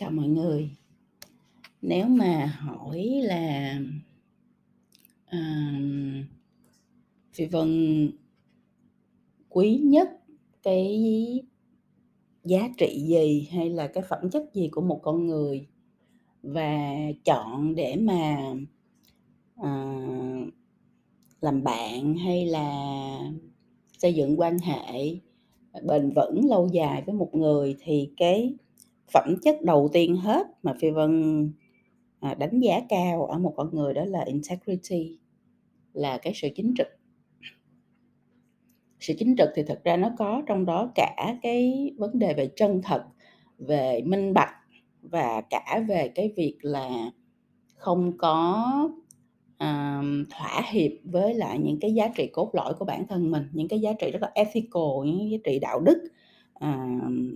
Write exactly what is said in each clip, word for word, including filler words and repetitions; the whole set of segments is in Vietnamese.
Chào mọi người. Nếu mà hỏi là uh, Phi Vân quý nhất cái giá trị gì hay là cái phẩm chất gì của một con người và chọn để mà uh, làm bạn hay là xây dựng quan hệ bền vững lâu dài với một người, thì cái phẩm chất đầu tiên hết mà Phi Vân đánh giá cao ở một con người đó là integrity, là cái sự chính trực. Sự chính trực thì thật ra nó có trong đó cả cái vấn đề về chân thật, về minh bạch và cả về cái việc là không có um, thỏa hiệp với lại những cái giá trị cốt lõi của bản thân mình, những cái giá trị rất là ethical, những giá trị đạo đức um,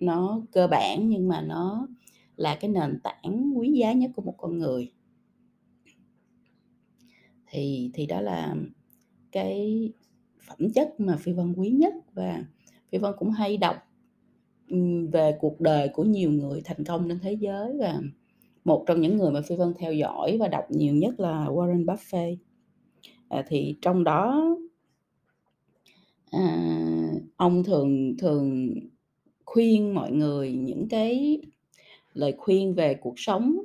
nó cơ bản nhưng mà nó là cái nền tảng quý giá nhất của một con người. Thì, thì đó là cái phẩm chất mà Phi Vân quý nhất. Và Phi Vân cũng hay đọc về cuộc đời của nhiều người thành công trên thế giới, và một trong những người mà Phi Vân theo dõi và đọc nhiều nhất là Warren Buffett. À, thì trong đó à, ông thường thường khuyên mọi người những cái lời khuyên về cuộc sống,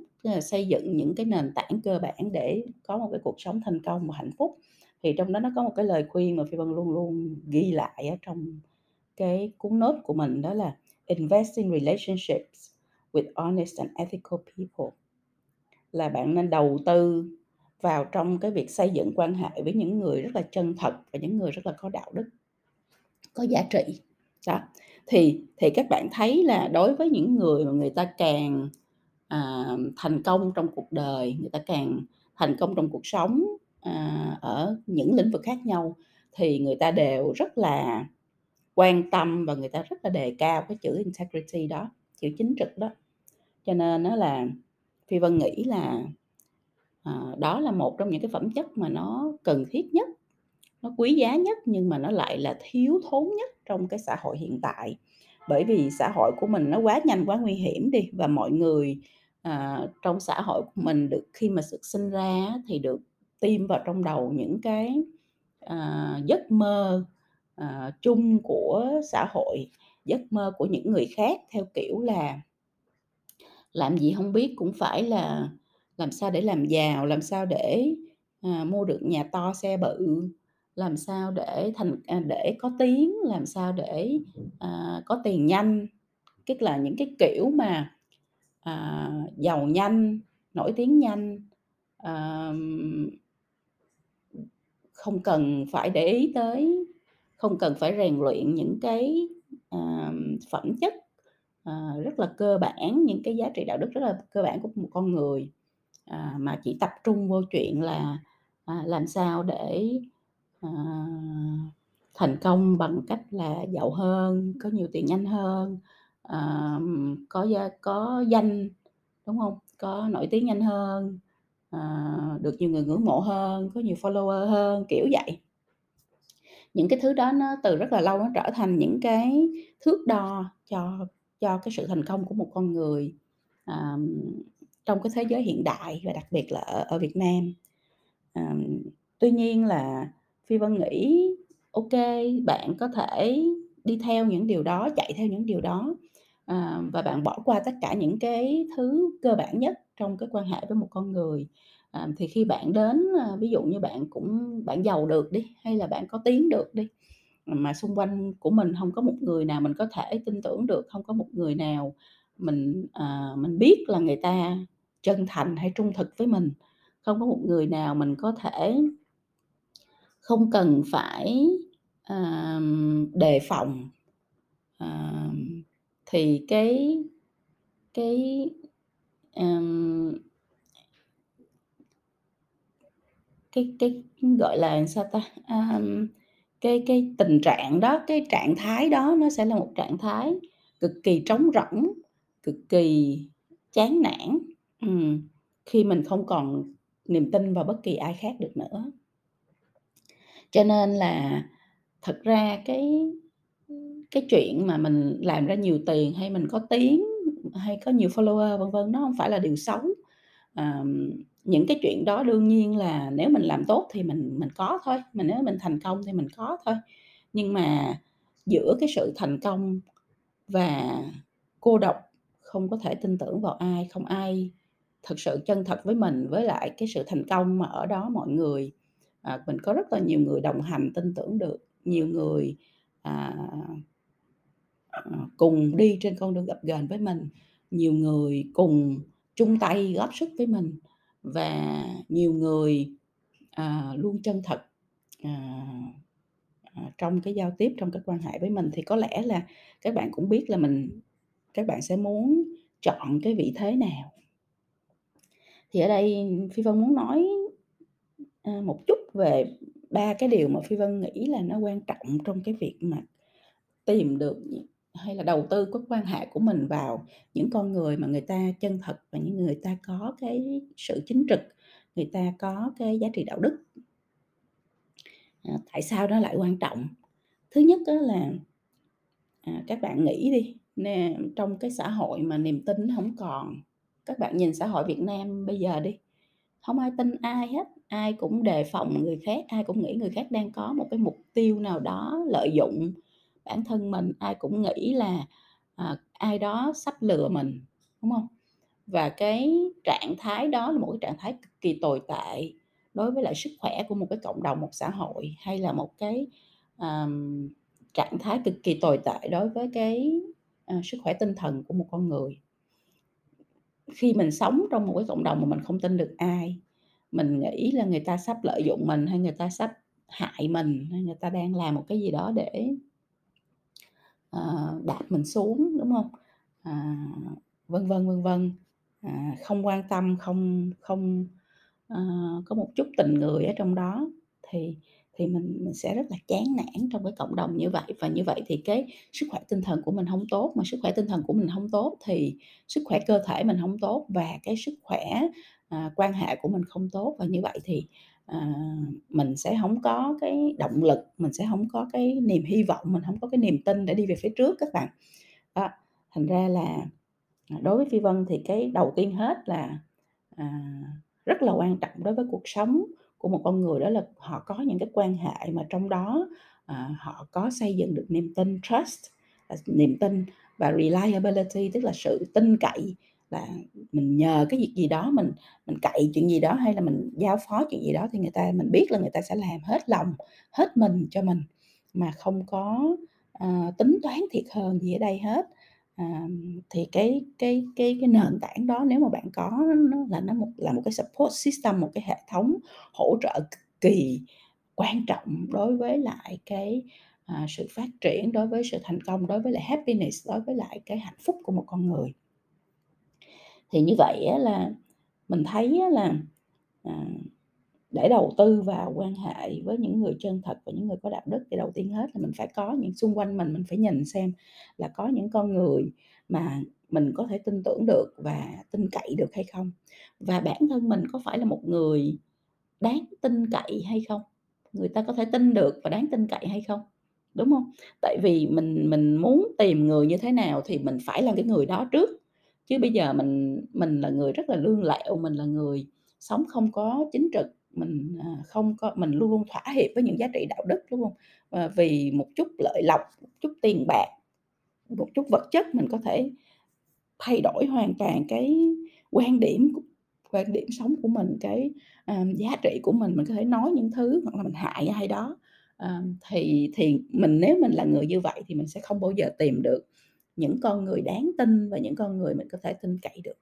xây dựng những cái nền tảng cơ bản để có một cái cuộc sống thành công và hạnh phúc. Thì trong đó nó có một cái lời khuyên mà Phi Vân luôn luôn ghi lại ở trong cái cuốn nốt của mình, đó là invest in relationships with honest and ethical people, là bạn nên đầu tư vào trong cái việc xây dựng quan hệ với những người rất là chân thật và những người rất là có đạo đức, có giá trị. Đó. Thì, thì các bạn thấy là đối với những người mà người ta càng à, thành công trong cuộc đời, người ta càng thành công trong cuộc sống à, ở những lĩnh vực khác nhau, thì người ta đều rất là quan tâm và người ta rất là đề cao cái chữ integrity đó, chữ chính trực đó. Cho nên đó là Phi Vân nghĩ là à, đó là một trong những cái phẩm chất mà nó cần thiết nhất, nó quý giá nhất, nhưng mà nó lại là thiếu thốn nhất trong cái xã hội hiện tại. Bởi vì xã hội của mình nó quá nhanh, quá nguy hiểm đi. Và mọi người à, trong xã hội của mình được, khi mà được sinh ra thì được tiêm vào trong đầu những cái à, giấc mơ à, chung của xã hội, giấc mơ của những người khác, theo kiểu là làm gì không biết cũng phải là làm sao để làm giàu, làm sao để à, mua được nhà to xe bự, làm sao để thành để có tiếng, làm sao để à, có tiền nhanh, tức là những cái kiểu mà à, giàu nhanh, nổi tiếng nhanh, à, không cần phải để ý tới, không cần phải rèn luyện những cái à, phẩm chất à, rất là cơ bản, những cái giá trị đạo đức rất là cơ bản của một con người, à, mà chỉ tập trung vô chuyện là à, làm sao để À, thành công bằng cách là giàu hơn, có nhiều tiền nhanh hơn, à, có có danh, đúng không? Có nổi tiếng nhanh hơn, à, được nhiều người ngưỡng mộ hơn, có nhiều follower hơn, kiểu vậy. Những cái thứ đó nó từ rất là lâu nó trở thành những cái thước đo cho cho cái sự thành công của một con người à, trong cái thế giới hiện đại, và đặc biệt là ở, ở Việt Nam. À, tuy nhiên là Phi Vân nghĩ ok, bạn có thể đi theo những điều đó, chạy theo những điều đó, à, và bạn bỏ qua tất cả những cái thứ cơ bản nhất trong cái quan hệ với một con người. À, thì khi bạn đến, à, ví dụ như bạn cũng bạn giàu được đi, hay là bạn có tiếng được đi, mà xung quanh của mình không có một người nào mình có thể tin tưởng được, không có một người nào mình à, mình biết là người ta chân thành hay trung thực với mình, không có một người nào mình có thể không cần phải uh, đề phòng, uh, thì cái cái um, cái cái gọi là sao ta um, cái cái tình trạng đó, cái trạng thái đó nó sẽ là một trạng thái cực kỳ trống rỗng, cực kỳ chán nản, um, khi mình không còn niềm tin vào bất kỳ ai khác được nữa. Cho nên là thật ra cái cái chuyện mà mình làm ra nhiều tiền hay mình có tiếng hay có nhiều follower vân vân, nó không phải là điều xấu. À, những cái chuyện đó đương nhiên là nếu mình làm tốt thì mình mình có thôi, mà nếu mình thành công thì mình có thôi. Nhưng mà giữa cái sự thành công và cô độc, không có thể tin tưởng vào ai, không ai thật sự chân thật với mình, với lại cái sự thành công mà ở đó mọi người, à, mình có rất là nhiều người đồng hành tin tưởng được, nhiều người à, cùng đi trên con đường gập ghềnh với mình, nhiều người cùng chung tay góp sức với mình, và nhiều người à, luôn chân thật à, trong cái giao tiếp, trong cái quan hệ với mình. Thì có lẽ là các bạn cũng biết là mình các bạn sẽ muốn chọn cái vị thế nào. Thì ở đây Phi Vân muốn nói một chút về ba cái điều mà Phi Vân nghĩ là nó quan trọng trong cái việc mà tìm được hay là đầu tư các quan hệ của mình vào những con người mà người ta chân thật và những người ta có cái sự chính trực, người ta có cái giá trị đạo đức. À, tại sao nó lại quan trọng? Thứ nhất là à, các bạn nghĩ đi, nè, trong cái xã hội mà niềm tin không còn, các bạn nhìn xã hội Việt Nam bây giờ đi, không ai tin ai hết, ai cũng đề phòng người khác, ai cũng nghĩ người khác đang có một cái mục tiêu nào đó lợi dụng bản thân mình, ai cũng nghĩ là à, ai đó sắp lừa mình, đúng không? Và cái trạng thái đó là một cái trạng thái cực kỳ tồi tệ đối với lại sức khỏe của một cái cộng đồng, một xã hội, hay là một cái um, trạng thái cực kỳ tồi tệ đối với cái uh, sức khỏe tinh thần của một con người. Khi mình sống trong một cái cộng đồng mà mình không tin được ai, mình nghĩ là người ta sắp lợi dụng mình, hay người ta sắp hại mình, hay người ta đang làm một cái gì đó để uh, đạp mình xuống, đúng không? Uh, vân vân vân vân. Uh, không quan tâm, không không À, có một chút tình người ở trong đó, thì thì mình, mình sẽ rất là chán nản trong cái cộng đồng như vậy. Và như vậy thì cái sức khỏe tinh thần của mình không tốt, mà sức khỏe tinh thần của mình không tốt thì sức khỏe cơ thể mình không tốt, và cái sức khỏe à, quan hệ của mình không tốt. Và như vậy thì à, mình sẽ không có cái động lực, mình sẽ không có cái niềm hy vọng, mình không có cái niềm tin để đi về phía trước các bạn. À, thành ra là đối với Phi Vân thì cái đầu tiên hết là à, rất là quan trọng đối với cuộc sống của một con người, đó là họ có những cái quan hệ mà trong đó à, họ có xây dựng được niềm tin, trust là niềm tin, và reliability tức là sự tin cậy, là mình nhờ cái việc gì đó, mình mình cậy chuyện gì đó, hay là mình giao phó chuyện gì đó thì người ta mình biết là người ta sẽ làm hết lòng, hết mình cho mình, mà không có à, tính toán thiệt hơn gì ở đây hết. À, thì cái cái cái cái nền tảng đó nếu mà bạn có, nó là nó một là một cái support system, một cái hệ thống hỗ trợ cực kỳ quan trọng đối với lại cái à, sự phát triển, đối với sự thành công, đối với lại happiness, đối với lại cái hạnh phúc của một con người. Thì như vậy là mình thấy là à, để đầu tư vào quan hệ với những người chân thật và những người có đạo đức thì đầu tiên hết là mình phải có những xung quanh mình, mình phải nhìn xem là có những con người mà mình có thể tin tưởng được và tin cậy được hay không, và bản thân mình có phải là một người đáng tin cậy hay không, người ta có thể tin được và đáng tin cậy hay không, đúng không? Tại vì mình mình muốn tìm người như thế nào thì mình phải là cái người đó trước, chứ bây giờ mình mình là người rất là lương lẹo, mình là người sống không có chính trực, mình không có mình luôn luôn thỏa hiệp với những giá trị đạo đức, đúng không? Và vì một chút lợi lộc, một chút tiền bạc, một chút vật chất, mình có thể thay đổi hoàn toàn cái quan điểm quan điểm sống của mình, cái um, giá trị của mình mình có thể nói những thứ hoặc là mình hại ai đó. um, thì thì mình nếu mình là người như vậy thì mình sẽ không bao giờ tìm được những con người đáng tin và những con người mình có thể tin cậy được.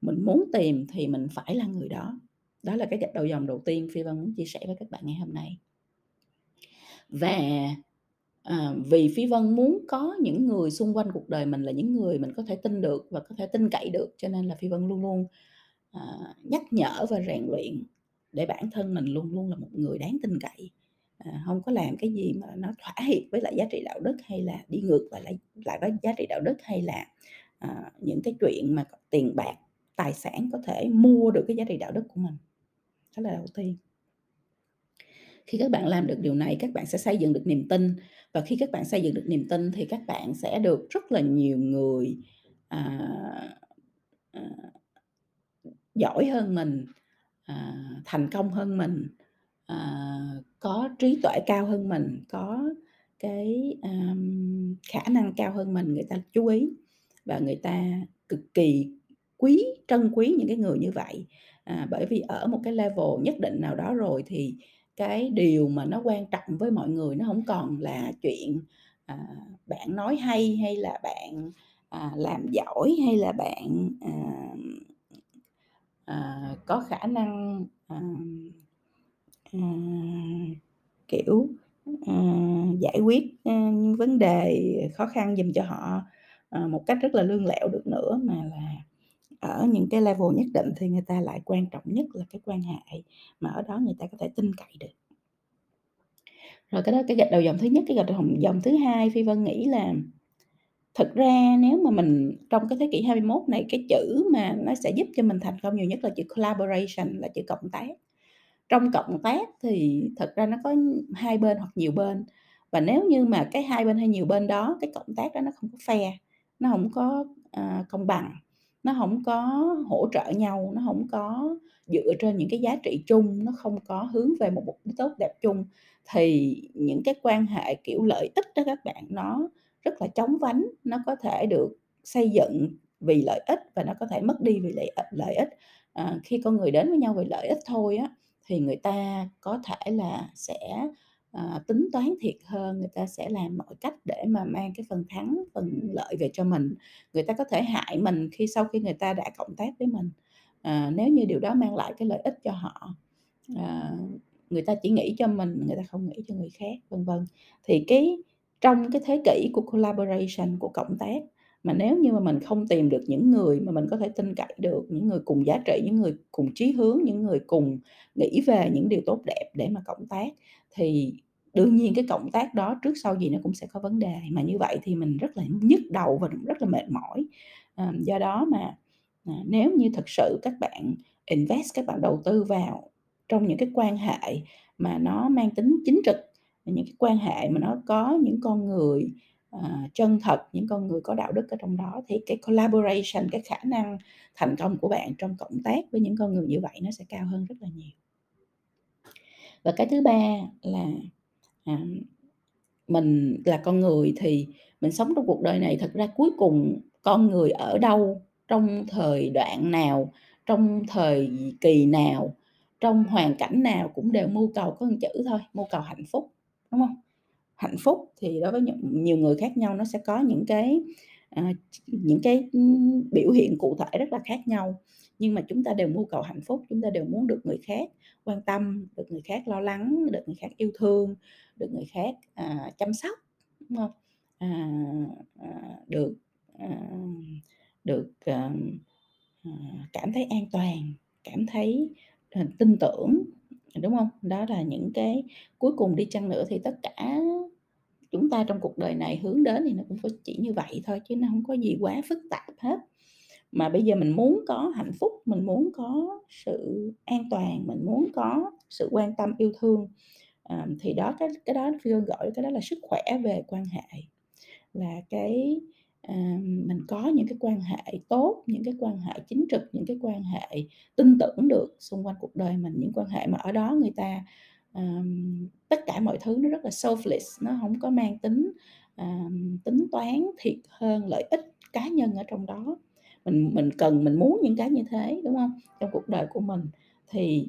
Mình muốn tìm thì mình phải là người đó. Đó là cái gạch đầu dòng đầu tiên Phi Vân muốn chia sẻ với các bạn ngày hôm nay. Và à, vì Phi Vân muốn có những người xung quanh cuộc đời mình là những người mình có thể tin được và có thể tin cậy được, cho nên là Phi Vân luôn luôn à, nhắc nhở và rèn luyện để bản thân mình luôn luôn là một người đáng tin cậy, à, không có làm cái gì mà nó thỏa hiệp với lại giá trị đạo đức, hay là đi ngược lại, lại với giá trị đạo đức, hay là à, những cái chuyện mà tiền bạc, tài sản có thể mua được cái giá trị đạo đức của mình. Đó là đầu tiên. Khi các bạn làm được điều này, các bạn sẽ xây dựng được niềm tin. Và khi các bạn xây dựng được niềm tin thì các bạn sẽ được rất là nhiều người à, à, giỏi hơn mình, à, thành công hơn mình, à, có trí tuệ cao hơn mình, có cái um, khả năng cao hơn mình. Người ta chú ý và người ta cực kỳ quý, trân quý những cái người như vậy. À, bởi vì ở một cái level nhất định nào đó rồi thì cái điều mà nó quan trọng với mọi người nó không còn là chuyện à, bạn nói hay hay là bạn à, làm giỏi hay là bạn à, à, có khả năng à, à, kiểu à, giải quyết à, vấn đề khó khăn dùm cho họ à, một cách rất là lương lẹo được nữa, mà là ở những cái level nhất định thì người ta lại quan trọng nhất là cái quan hệ mà ở đó người ta có thể tin cậy được. Rồi cái đó, cái gạch đầu dòng thứ nhất. Cái gạch đầu dòng thứ hai, Phi Vân nghĩ là thực ra nếu mà mình trong cái thế kỷ hai mươi mốt này, cái chữ mà nó sẽ giúp cho mình thành công nhiều nhất là chữ collaboration, là chữ cộng tác. Trong cộng tác thì thực ra nó có hai bên hoặc nhiều bên, và nếu như mà cái hai bên hay nhiều bên đó, cái cộng tác đó nó không có fair, nó không có uh, công bằng, nó không có hỗ trợ nhau, nó không có dựa trên những cái giá trị chung, nó không có hướng về một mục đích tốt đẹp chung, thì những cái quan hệ kiểu lợi ích đó các bạn, nó rất là chóng vánh. Nó có thể được xây dựng vì lợi ích và nó có thể mất đi vì lợi ích. À, khi con người đến với nhau vì lợi ích thôi á, thì người ta có thể là sẽ à, tính toán thiệt hơn, người ta sẽ làm mọi cách để mà mang cái phần thắng, phần lợi về cho mình. Người ta có thể hại mình khi sau khi người ta đã cộng tác với mình, à, nếu như điều đó mang lại cái lợi ích cho họ. À, người ta chỉ nghĩ cho mình, người ta không nghĩ cho người khác, vân vân. Thì cái trong cái thế kỷ của collaboration, của cộng tác, mà nếu như mà mình không tìm được những người mà mình có thể tin cậy được, những người cùng giá trị, những người cùng chí hướng, những người cùng nghĩ về những điều tốt đẹp để mà cộng tác, thì đương nhiên cái cộng tác đó trước sau gì nó cũng sẽ có vấn đề. Mà như vậy thì mình rất là nhức đầu và rất là mệt mỏi. À, do đó mà à, nếu như thật sự các bạn invest, các bạn đầu tư vào trong những cái quan hệ mà nó mang tính chính trực, những cái quan hệ mà nó có những con người À, chân thật, những con người có đạo đức ở trong đó, thì cái collaboration, cái khả năng thành công của bạn trong cộng tác với những con người như vậy nó sẽ cao hơn rất là nhiều. Và cái thứ ba là à, mình là con người thì mình sống trong cuộc đời này, thật ra cuối cùng con người ở đâu, trong thời đoạn nào, trong thời kỳ nào, trong hoàn cảnh nào cũng đều mưu cầu có một chữ thôi, mưu cầu hạnh phúc, đúng không? Hạnh phúc thì đối với nhiều người khác nhau nó sẽ có những cái à, những cái biểu hiện cụ thể rất là khác nhau, nhưng mà chúng ta đều mưu cầu hạnh phúc. Chúng ta đều muốn được người khác quan tâm, được người khác lo lắng, được người khác yêu thương, được người khác à, chăm sóc, đúng không? À, à, được à, được à, cảm thấy an toàn, cảm thấy à, tin tưởng, đúng không? Đó là những cái cuối cùng đi chăng nữa thì tất cả chúng ta trong cuộc đời này hướng đến thì nó cũng chỉ như vậy thôi, chứ nó không có gì quá phức tạp hết. Mà bây giờ mình muốn có hạnh phúc, mình muốn có sự an toàn, mình muốn có sự quan tâm yêu thương, à, thì đó cái cái đó Phi Vân gọi cái đó là sức khỏe về quan hệ, là cái à, mình có những cái quan hệ tốt, những cái quan hệ chính trực, những cái quan hệ tin tưởng được xung quanh cuộc đời mình, những quan hệ mà ở đó người ta Um, tất cả mọi thứ nó rất là selfless, nó không có mang tính um, tính toán thiệt hơn, lợi ích cá nhân ở trong đó. Mình mình cần, mình muốn những cái như thế, đúng không? Trong cuộc đời của mình thì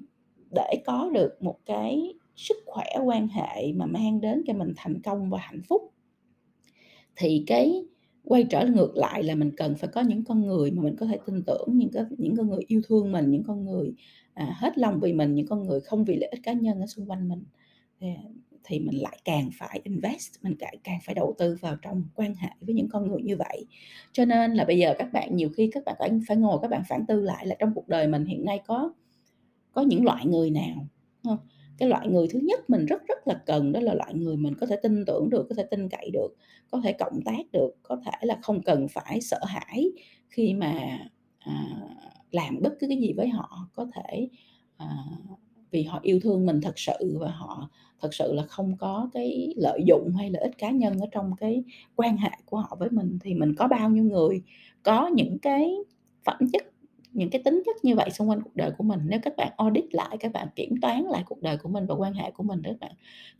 để có được một cái sức khỏe quan hệ mà mang đến cho mình thành công và hạnh phúc, thì cái quay trở ngược lại là mình cần phải có những con người mà mình có thể tin tưởng, những cái, những con người yêu thương mình, những con người à, hết lòng vì mình, những con người không vì lợi ích cá nhân ở xung quanh mình, thì, thì mình lại càng phải invest, mình lại càng phải đầu tư vào trong quan hệ với những con người như vậy. Cho nên là bây giờ các bạn nhiều khi các bạn phải ngồi, các bạn phản tư lại là trong cuộc đời mình hiện nay có có những loại người nào, đúng không? Cái loại người thứ nhất mình rất rất là cần, đó là loại người mình có thể tin tưởng được, có thể tin cậy được, có thể cộng tác được, có thể là không cần phải sợ hãi khi mà à, làm bất cứ cái gì với họ, có thể à, vì họ yêu thương mình thật sự và họ thật sự là không có cái lợi dụng hay lợi ích cá nhân ở trong cái quan hệ của họ với mình. Thì mình có bao nhiêu người có những cái phẩm chất, những cái tính chất như vậy xung quanh cuộc đời của mình. Nếu các bạn audit lại, các bạn kiểm toán lại cuộc đời của mình và quan hệ của mình, các bạn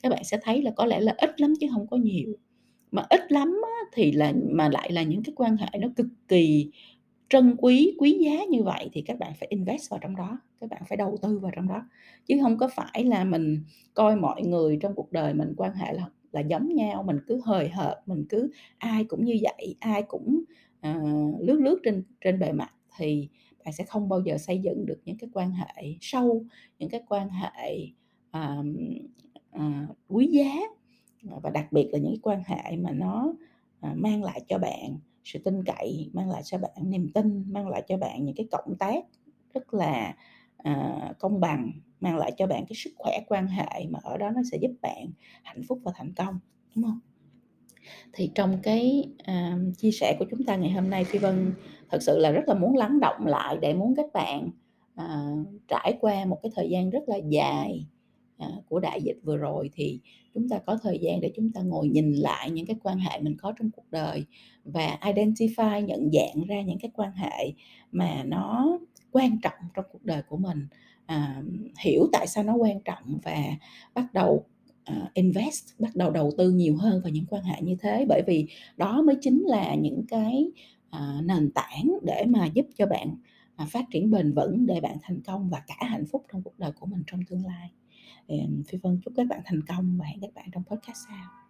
các bạn sẽ thấy là có lẽ là ít lắm chứ không có nhiều. Mà ít lắm á, thì là mà lại là những cái quan hệ nó cực kỳ trân quý, quý giá như vậy thì các bạn phải invest vào trong đó, các bạn phải đầu tư vào trong đó, chứ không có phải là mình coi mọi người trong cuộc đời mình quan hệ là, là giống nhau, mình cứ hời hợt, mình cứ ai cũng như vậy, ai cũng uh, lướt lướt trên, trên bề mặt, thì bạn sẽ không bao giờ xây dựng được những cái quan hệ sâu, những cái quan hệ uh, uh, quý giá, và đặc biệt là những cái quan hệ mà nó uh, mang lại cho bạn sự tin cậy, mang lại cho bạn niềm tin, mang lại cho bạn những cái cộng tác rất là uh, công bằng, mang lại cho bạn cái sức khỏe quan hệ mà ở đó nó sẽ giúp bạn hạnh phúc và thành công, đúng không? Thì trong cái uh, chia sẻ của chúng ta ngày hôm nay, Phi Vân thật sự là rất là muốn lắng động lại để muốn các bạn uh, trải qua một cái thời gian rất là dài uh, của đại dịch vừa rồi, thì chúng ta có thời gian để chúng ta ngồi nhìn lại những cái quan hệ mình có trong cuộc đời và identify, nhận dạng ra những cái quan hệ mà nó quan trọng trong cuộc đời của mình, à, hiểu tại sao nó quan trọng và bắt đầu uh, invest, bắt đầu đầu tư nhiều hơn vào những quan hệ như thế, bởi vì đó mới chính là những cái uh, nền tảng để mà giúp cho bạn uh, phát triển bền vững, để bạn thành công và cả hạnh phúc trong cuộc đời của mình trong tương lai. Phi Vân chúc các bạn thành công và hẹn các bạn trong podcast sau.